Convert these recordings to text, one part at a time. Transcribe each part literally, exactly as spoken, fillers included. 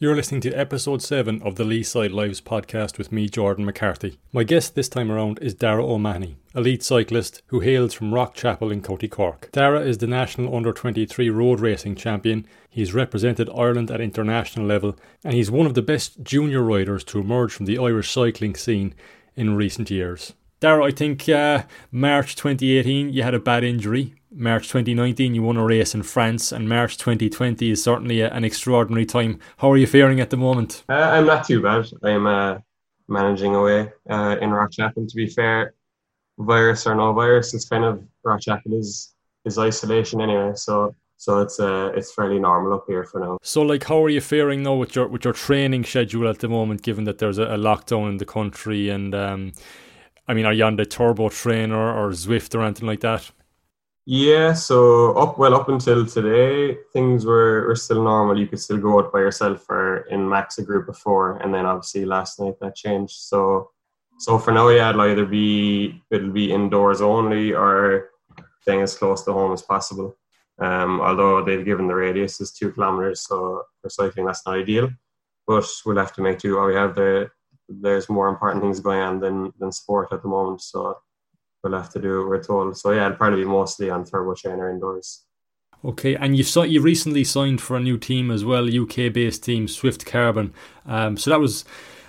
You're listening to episode seven of the Leeside Lives podcast with me, Jordan McCarthy. My guest this time around is Dara O'Mahony, a lead cyclist who hails from Rockchapel in County Cork. Dara is the national under twenty-three road racing champion. He's represented Ireland at international level, and he's one of the best junior riders to emerge from the Irish cycling scene in recent years. Dara, I think uh, March twenty eighteen you had a bad injury. March twenty nineteen you won a race in France, and March twenty twenty is certainly a, an extraordinary time. How are you faring at the moment? Uh, I'm not too bad. I'm uh, managing away uh, in Rockchapel. To be fair, virus or no virus, it's kind of Rockchapel is is isolation anyway, so so it's uh, it's fairly normal up here for now. So, like, how are you faring now with your with your training schedule at the moment, given that there's a, a lockdown in the country? And um, I mean, are you on the turbo trainer or Zwift or anything like that? Yeah, so up well up until today, things were, were still normal. You could still go out by yourself or in max a group of four, and then obviously last night that changed. So so for now, yeah, it'll either be it'll be indoors only or staying as close to home as possible. Um, although they've given the radius is two kilometers, so for cycling that's not ideal. But we'll have to make do what we have there. There's more important things going on than, than sport at the moment, so we'll have to do what we're told. So yeah, it'll probably be mostly on turbo trainer indoors. Okay, and you've you recently signed for a new team as well, U K-based team, Swift Carbon. Um, so that was,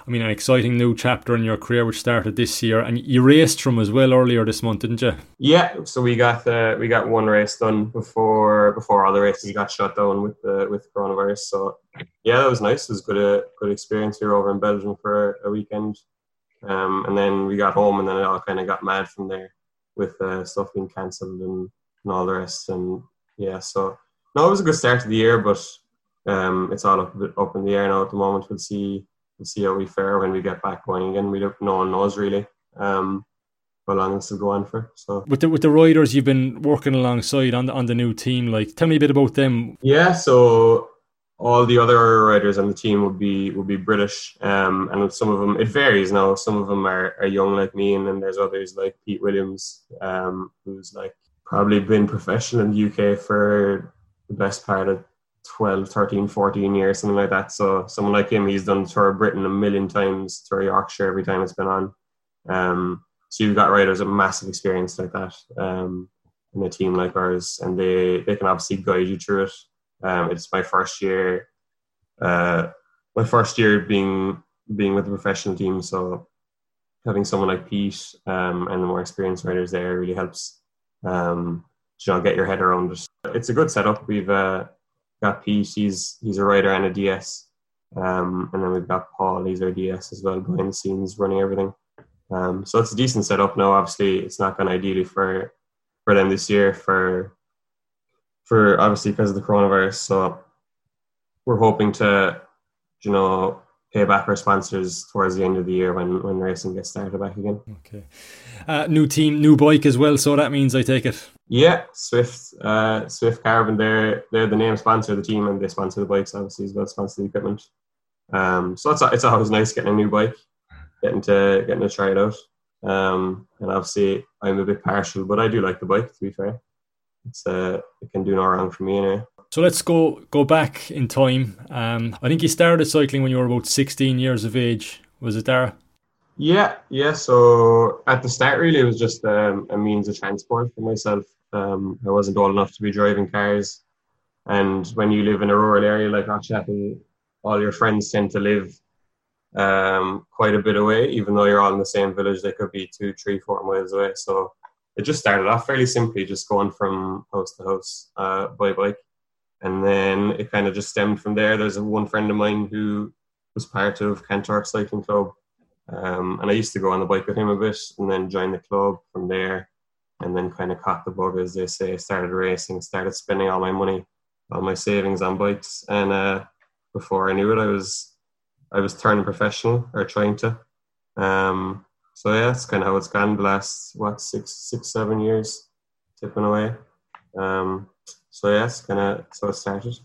I mean, an exciting new chapter in your career, which started this year. And you raced from as well earlier this month, didn't you? Yeah, so we got uh, we got one race done before before all the races got shut down with the with coronavirus. So yeah, that was nice. It was good a uh, good experience. We were over in Belgium for a weekend. Um, and then we got home, and then it all kind of got mad from there with uh, stuff being cancelled and, and all the rest. And yeah, so no, it was a good start to the year, but um, it's all up, up in the air now at the moment. We'll see we'll see how we fare when we get back going again. We don't, no one knows really um, how long this will go on for. So with the with the riders you've been working alongside on the, on the new team, like, tell me a bit about them. Yeah, so all the other riders on the team would be would be British, um, and some of them, it varies now. Some of them are, are young like me, and then there's others like Pete Williams, um, who's like probably been professional in the U K for the best part of twelve, thirteen, fourteen years, something like that. So someone like him, he's done Tour of Britain a million times, Tour of Yorkshire every time it's been on. Um, so you've got riders with massive experience like that um, in a team like ours, and they, they can obviously guide you through it. Um, it's my first year, uh, my first year being being with a professional team. So having someone like Pete um, and the more experienced riders there really helps. Um, you know, get your head around it. It's a good setup. We've uh, got Pete. He's he's a rider and a D S, um, and then we've got Paul. He's our D S as well, behind the scenes, running everything. Um, so it's a decent setup now. Obviously, it's not gone ideally for for them this year. For For obviously because of the coronavirus, so we're hoping to, you know, pay back our sponsors towards the end of the year when, when racing gets started back again. Okay, uh, new team, new bike as well. So that means I take it. Yeah, Swift, uh, Swift Carbon. They're they're the name sponsor of the team, and they sponsor the bikes obviously as well, sponsor the equipment. Um, so it's it's always nice getting a new bike, getting to getting to try it out. Um, and obviously I'm a bit partial, but I do like the bike, to be fair. It's uh, it can do no wrong for me anyway. So let's go go back in time. Um, I think you started cycling when you were about sixteen years of age. Was it, Dara? Yeah, yeah. So at the start, really, it was just um, a means of transport for myself. Um, I wasn't old enough to be driving cars, and when you live in a rural area like Rockchapel, all your friends tend to live um, quite a bit away. Even though you're all in the same village, they could be two, three, four miles away. So it just started off fairly simply, just going from house to house uh, by bike. And then it kind of just stemmed from there. There's one friend of mine who was part of Kanturk Cycling Club. Um, and I used to go on the bike with him a bit and then join the club from there. And then kind of caught the bug, as they say, started racing, started spending all my money, all my savings on bikes. And uh, before I knew it, I was I was turning professional, or trying to. Um, So yeah, that's kind of how it's gone the last, what, six, six, seven years, tipping away. Um, so yeah, it's kind of so it started.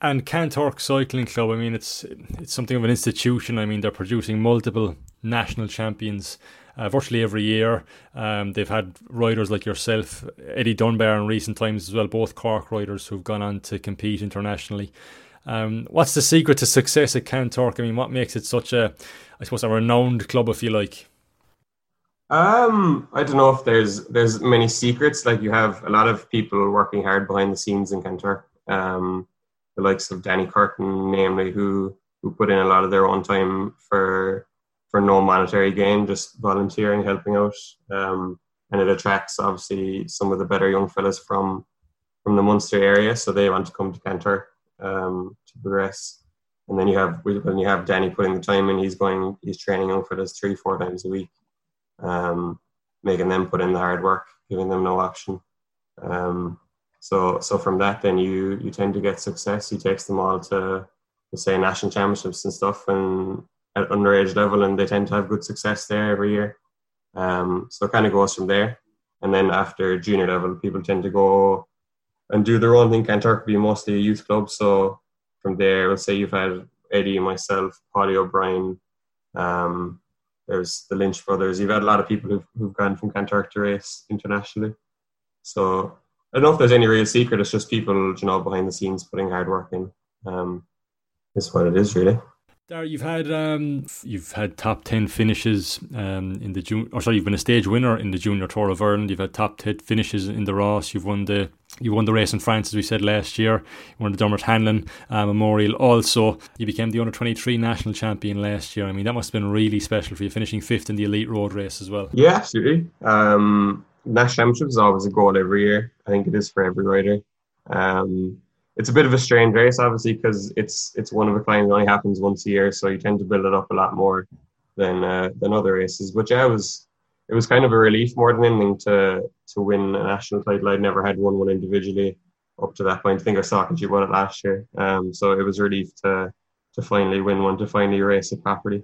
And Kanturk Cycling Club, I mean, it's it's something of an institution. I mean, they're producing multiple national champions uh, virtually every year. Um, they've had riders like yourself, Eddie Dunbar in recent times as well, both Cork riders who've gone on to compete internationally. Um, what's the secret to success at Kanturk? I mean, what makes it such a, I suppose, a renowned club, if you like? Um, I don't know if there's there's many secrets. Like, you have a lot of people working hard behind the scenes in Kanturk. Um, the likes of Danny Curtin, namely, who who put in a lot of their own time for for no monetary gain, just volunteering, helping out. Um, and it attracts, obviously, some of the better young fellas from from the Munster area, so they want to come to Kanturk um, to progress. And then you have when you have Danny putting the time in, he's going, he's training young fellas three, four times a week. Um, making them put in the hard work, giving them no option. Um, so, so from that, then you you tend to get success. He takes them all to, to say national championships and stuff, and at underage level, and they tend to have good success there every year. Um, so it kind of goes from there. And then after junior level, people tend to go and do their own thing. Kanturk be mostly a youth club, so from there, we'll say you've had Eddie, myself, Paulie O'Brien. Um, There's the Lynch brothers. You've had a lot of people who've, who've gone from Kanturk to race internationally. So I don't know if there's any real secret. It's just people, you know, behind the scenes putting hard work in. Um, is what it is, really. Dara, you've had um, you've had top ten finishes um, in the junior. Or sorry, you've been a stage winner in the Junior Tour of Ireland. You've had top ten finishes in the Ross. You've won the you won the race in France, as we said last year. You won the Dermot Hanlon uh, Memorial. Also, you became the under twenty three national champion last year. I mean, that must have been really special for you, finishing fifth in the elite road race as well. Yeah, absolutely. Um, national championship is always a goal every year. I think it is for every rider. Um, It's a bit of a strange race, obviously, because it's it's one of a kind that only happens once a year, so you tend to build it up a lot more than uh, than other races. But yeah, it was it was kind of a relief more than anything to to win a national title. I'd never had won one individually up to that point. I think I saw you won it last year, um, so it was a relief to to finally win one, to finally race it properly,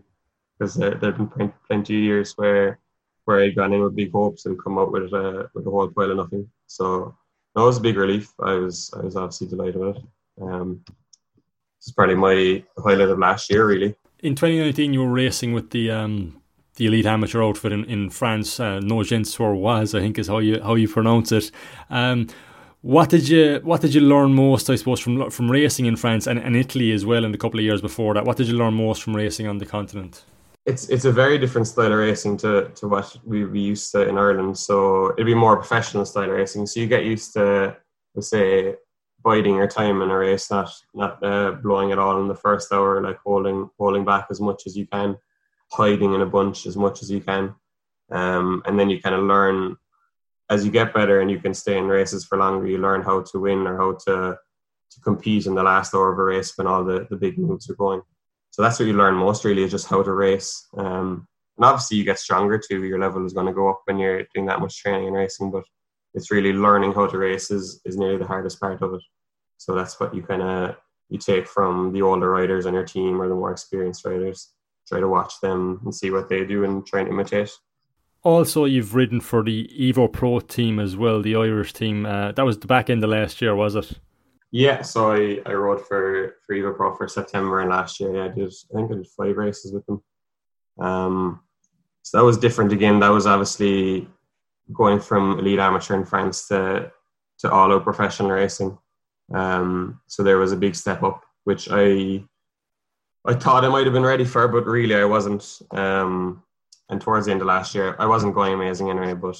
because there there've been plenty of years where where I'd gone in with big hopes and come out with a with a whole pile of nothing. So. No, it was a big relief. I was I was obviously delighted with it. Um, this is probably my highlight of last year, really. In twenty nineteen, you were racing with the um, the elite amateur outfit in, in France, uh, Nogent Sur Oise, I think is how you how you pronounce it. Um, what did you what did you learn most, I suppose, from from racing in France and, and Italy as well in the couple of years before that? What did you learn most from racing on the continent? It's it's a very different style of racing to, to what we we used to in Ireland. So it'd be more professional style of racing. So you get used to, let's say, biding your time in a race, not not uh, blowing it all in the first hour, like holding holding back as much as you can, hiding in a bunch as much as you can, um, and then you kind of learn as you get better and you can stay in races for longer. You learn how to win or how to to compete in the last hour of a race when all the, the big moves are going. So that's what you learn most, really, is just how to race. Um, and obviously you get stronger too. Your level is going to go up when you're doing that much training and racing, but it's really learning how to race is, is nearly the hardest part of it. So that's what you kind of, you take from the older riders on your team or the more experienced riders, try to watch them and see what they do and try and imitate. Also, you've ridden for the EvoPro team as well, the Irish team. Uh, that was the back end of last year, was it? Yeah, so I, I rode for, for EvoPro for September and last year. Yeah, I did I think I did five races with them. Um, so that was different again. That was obviously going from elite amateur in France to to all out professional racing. Um, so there was a big step up, which I I thought I might have been ready for, but really I wasn't. Um, and towards the end of last year, I wasn't going amazing anyway, but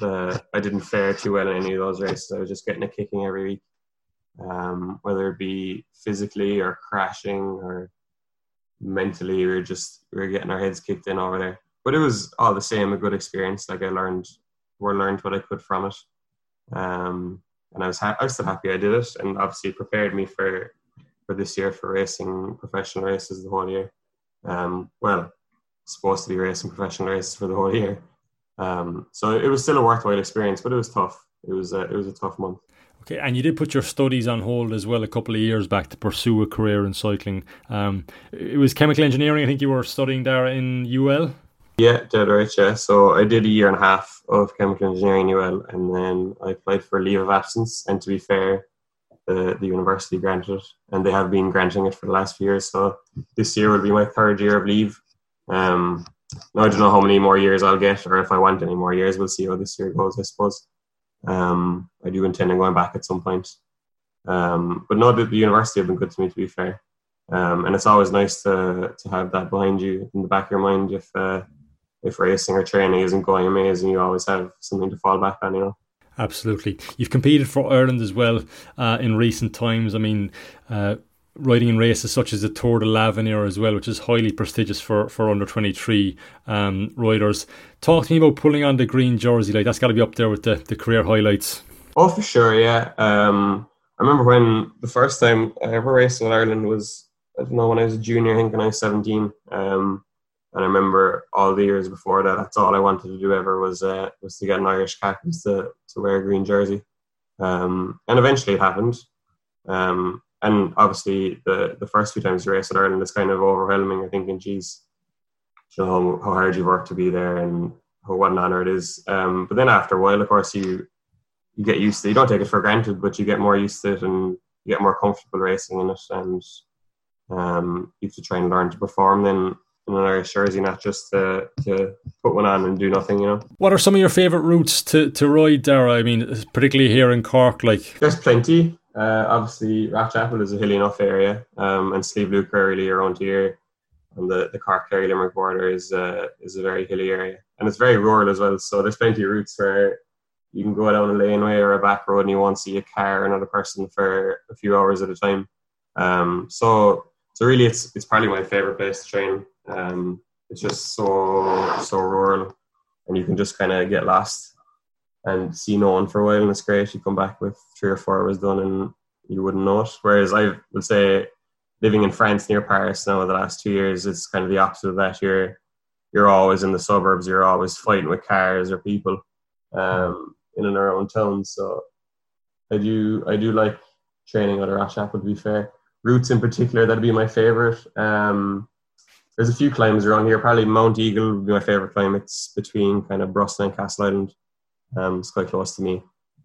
the, I didn't fare too well in any of those races. I was just getting a kicking every week. Um, whether it be physically or crashing or mentally, we were just we were getting our heads kicked in over there. But it was all the same a good experience. Like I learned, we learned what I could from it, um, and I was ha- I was still happy I did it, and obviously it prepared me for for this year for racing professional races the whole year. Um, well, supposed to be racing professional races for the whole year, um, so it was still a worthwhile experience, but it was tough. It was a, it was a tough month. Okay, and you did put your studies on hold as well a couple of years back to pursue a career in cycling. Um, it was chemical engineering, I think you were studying there in U L? Yeah, dead right, yeah. So I did a year and a half of chemical engineering in U L, and then I applied for a leave of absence. And to be fair, the, the university granted it, and they have been granting it for the last few years. So this year will be my third year of leave. Um, now I don't know how many more years I'll get, or if I want any more years. We'll see how this year goes, I suppose. Um, I do intend on going back at some point, Um, but no, the, the university have been good to me, to be fair. Um, and it's always nice to to have that behind you, in the back of your mind. If uh, if racing or training isn't going amazing, you always have something to fall back on, you know. Absolutely. You've competed for Ireland as well uh, in recent times. I mean, uh, riding in races such as the Tour de L'Avenir as well, which is highly prestigious for, for under twenty-three um, riders. Talk to me about pulling on the green jersey. Like, that's got to be up there with the, the career highlights. Oh, for sure, yeah. Um, I remember when the first time I ever raced in Ireland was, I don't know, when I was a junior, I think, when I was seventeen. Um, and I remember all the years before that, that's all I wanted to do ever was uh, was to get an Irish cap, was to, to wear a green jersey. Um, and eventually it happened. Um, and obviously the, the first few times you race in Ireland, it's kind of overwhelming. You're thinking, geez, you know, how, how hard you worked to be there and how, what an honour it is. Um, but then after a while, of course, you you get used to it. You don't take it for granted, but you get more used to it and you get more comfortable racing in it. And Um, you have to try and learn to perform then in an Irish jersey, not just to, to put one on and do nothing, you know. What are some of your favourite routes to, to ride, Dara? I mean, particularly here in Cork, like... There's plenty. Uh, obviously, Rockchapel is a hilly enough area, um, and Slea Blue currently around here on the, the Cork-Kerry-Limerick border is, uh, is a very hilly area. And it's very rural as well, so there's plenty of routes where you can go down a laneway or a back road and you won't see a car or another person for a few hours at a time. Um, so... So really, it's it's probably my favourite place to train. Um, it's just so, so rural, and you can just kind of get lost and see no one for a while, and it's great. You come back with three or four hours done, and you wouldn't know it. Whereas I would say living in France near Paris now the last two years, it's kind of the opposite of that. You're, you're always in the suburbs. You're always fighting with cars or people um, in and around town. So I do I do like training at a Rockchapel, to be fair. Routes in particular, that'd be my favourite. Um, there's a few climbs around here. Probably Mount Eagle would be my favourite climb. It's between kind of Brussels and Castle Island. Um, it's quite close to me.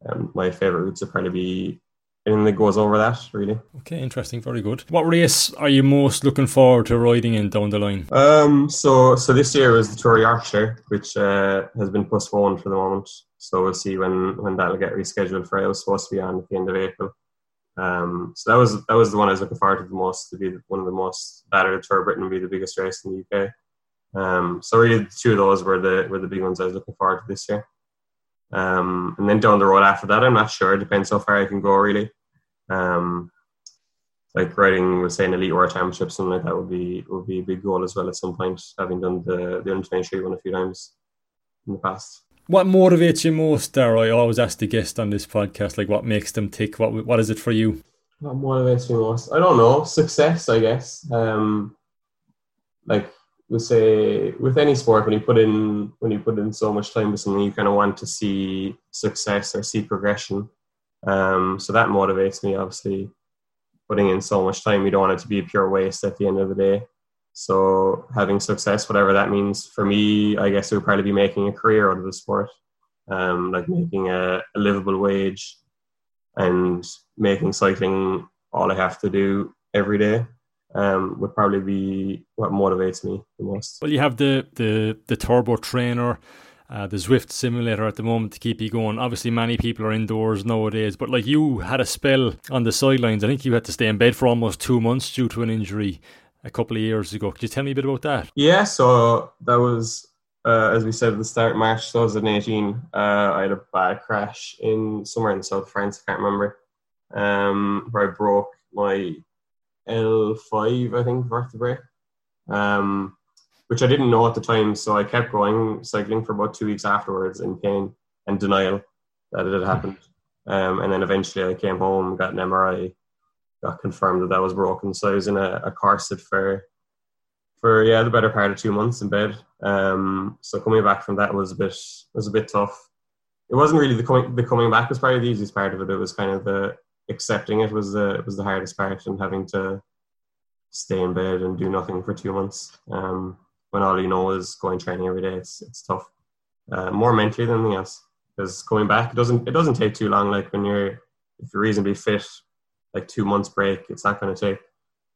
Um, my favourite routes would probably be anything that goes over that, really. Okay, interesting. Very good. What race are you most looking forward to riding in down the line? Um, so, so this year was the Tour of Yorkshire, which uh, has been postponed for the moment. So we'll see when, when that'll get rescheduled for. It was supposed to be on at the end of April. Um, so that was that was the one I was looking forward to the most, to be one of the most that or the Tour of Britain would be the biggest race in the U K. Um, so really the two of those were the were the big ones I was looking forward to this year. Um, and then down the road after that, I'm not sure. It depends how far I can go, really. Um, like riding, we'll say, an elite world championship, something like that would be would be a big goal as well at some point, having done the the under twenty-three one a few times in the past. What motivates you most, Dara? I always ask the guest on this podcast, like, what makes them tick? What what is it for you? What motivates me most? I don't know. Success, I guess. Um, like we say, with any sport, when you put in when you put in so much time to something, you kind of want to see success or see progression. Um, so that motivates me. Obviously, putting in so much time, you don't want it to be a pure waste at the end of the day. So having success, whatever that means for me, I guess it would probably be making a career out of the sport, um, like making a, a livable wage and making cycling all I have to do every day um, would probably be what motivates me the most. Well, you have the, the, the turbo trainer, uh, the Zwift simulator at the moment to keep you going. Obviously, many people are indoors nowadays, but like you had a spell on the sidelines. I think you had to stay in bed for almost two months due to an injury a couple of years ago. Could you tell me a bit about that? Yeah, so that was, uh, as we said at the start of March twenty eighteen, uh, I had a bad crash in somewhere in South France, I can't remember, um, where I broke my L five, I think, vertebrae, um, which I didn't know at the time, so I kept going, cycling for about two weeks afterwards in pain and denial that it had happened. Um, and then eventually I came home, got an M R I, got confirmed that that was broken, so I was in a, a corset for for yeah the better part of two months in bed. Um, so coming back from that was a bit was a bit tough. It wasn't really the coming the coming back was probably the easiest part of it. It was kind of the accepting it was the it was the hardest part, and having to stay in bed and do nothing for two months um, when all you know is going training every day. It's it's tough, uh, more mentally than anything else. Because coming back it doesn't it doesn't take too long. Like when you're if you're reasonably fit. Like two months break, it's not going to take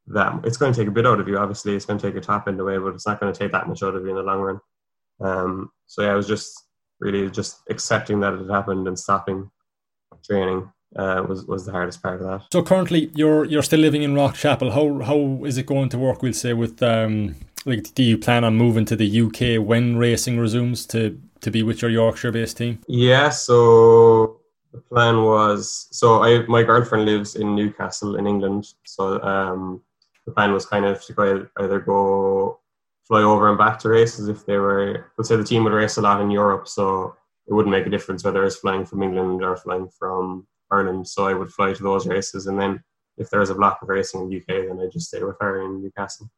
that. It's going to take a bit out of you, obviously. It's going to take your top end away, but it's not going to take that much out of you in the long run. Um, so yeah, I was just really just accepting that it had happened and stopping training uh, was was the hardest part of that. So currently, you're you're still living in Rockchapel. How how is it going to work? We'll say with um, like, do you plan on moving to the U K when racing resumes to to be with your Yorkshire-based team? Yeah. So the plan was so I my girlfriend lives in Newcastle in England. So um, the plan was kind of to go either go. fly over and back to races if they were, let's say the team would race a lot in Europe, so it wouldn't make a difference whether it's flying from England or flying from Ireland. So I would fly to those races, and then if there was a block of racing in the U K, then I just stay with her in Newcastle.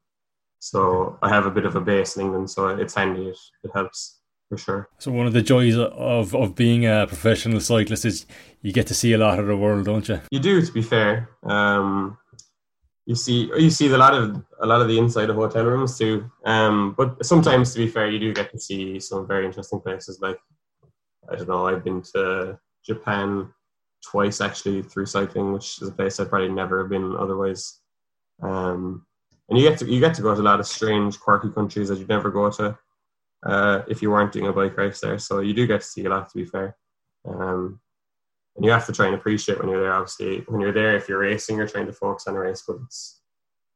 So I have a bit of a base in England, so it's handy, it, it helps for sure. So one of the joys of, of being a professional cyclist is you get to see a lot of the world, don't you? You do, to be fair. Um, You see, you see a lot of a lot of the inside of hotel rooms too. Um, but sometimes, to be fair, you do get to see some very interesting places. Like, I don't know, I've been to Japan twice actually through cycling, which is a place I'd probably never have been otherwise. Um, and you get to you get to go to a lot of strange, quirky countries that you'd never go to uh, if you weren't doing a bike race there. So you do get to see a lot, to be fair. Um, And you have to try and appreciate when you're there, obviously. When you're there, if you're racing, you're trying to focus on a race, but it's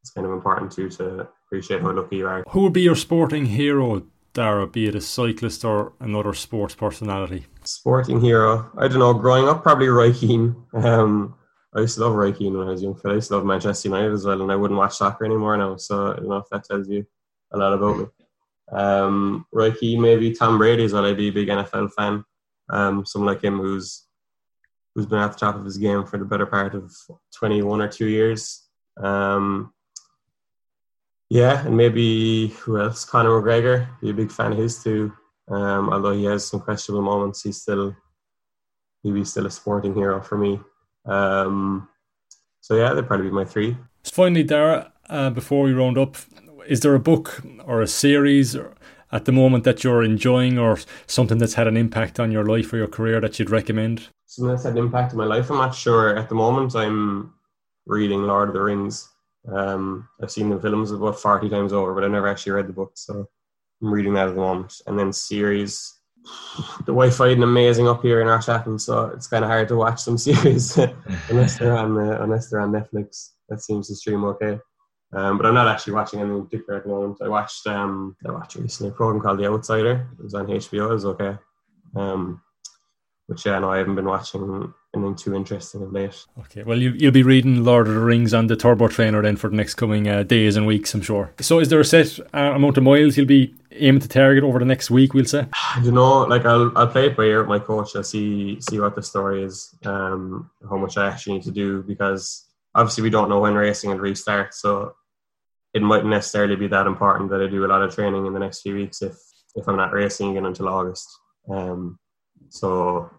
it's kind of important too to appreciate how lucky you are. Who would be your sporting hero, Dara, be it a cyclist or another sports personality? Sporting hero? I don't know. Growing up, probably Roy Keane. Um, I used to love Roy Keane when I was young. I used to love Manchester United as well, and I wouldn't watch soccer anymore now, so I don't know if that tells you a lot about me. Um, Roy Keane, maybe Tom Brady as well. I'd be a big N F L fan. Um, someone like him who's who's been at the top of his game for the better part of twenty-one or two years. Um, yeah, and maybe, who else? Conor McGregor, be a big fan of his too. Um, although he has some questionable moments, he's still, maybe still a sporting hero for me. Um, so yeah, they'd probably be my three. So finally, Dara, uh, before we round up, is there a book or a series or at the moment that you're enjoying, or something that's had an impact on your life or your career that you'd recommend? Something that's had an impact on my life? I'm not sure. At the moment, I'm reading Lord of the Rings. Um, I've seen the films about forty times over, but I never actually read the book, so I'm reading that at the moment. And then series. The Wi-Fi isn't amazing up here in Rockchapel, so it's kind of hard to watch some series unless they're on uh, unless they're on Netflix. That seems to stream okay. Um, but I'm not actually watching anything in particular at the moment. I watched um, I watched recently a program called The Outsider. It was on H B O. It was okay. Um, which, yeah, no, I haven't been watching anything too interesting of late. Okay, well, you, you'll be reading Lord of the Rings on the Turbo Trainer then for the next coming uh, days and weeks, I'm sure. So is there a set uh, amount of miles you'll be aiming to target over the next week, we'll say? You know, like, I'll I'll play it by ear with my coach. I'll see, see what the story is, um, how much I actually need to do, because obviously we don't know when racing will restart, so it mightn't necessarily be that important that I do a lot of training in the next few weeks if, if I'm not racing again until August. Um, so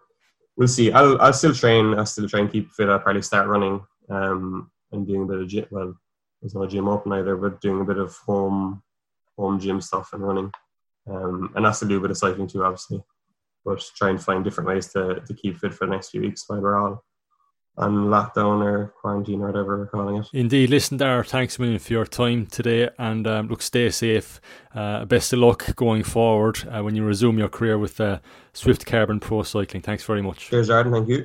we'll see. I'll I'll still train. I'll still try and keep fit. I'll probably start running um, and doing a bit of gym. Well, there's no gym open either, but doing a bit of home home gym stuff and running. Um, and I'll still do a bit of cycling too, obviously. But try and find different ways to, to keep fit for the next few weeks while we're all on lockdown or quarantine or whatever we're calling it. Indeed. Listen, Dara, thanks a million for your time today, and um, look, stay safe. Uh, best of luck going forward uh, when you resume your career with uh, Swift Carbon Pro Cycling. Thanks very much. Cheers, Jordan. Thank you.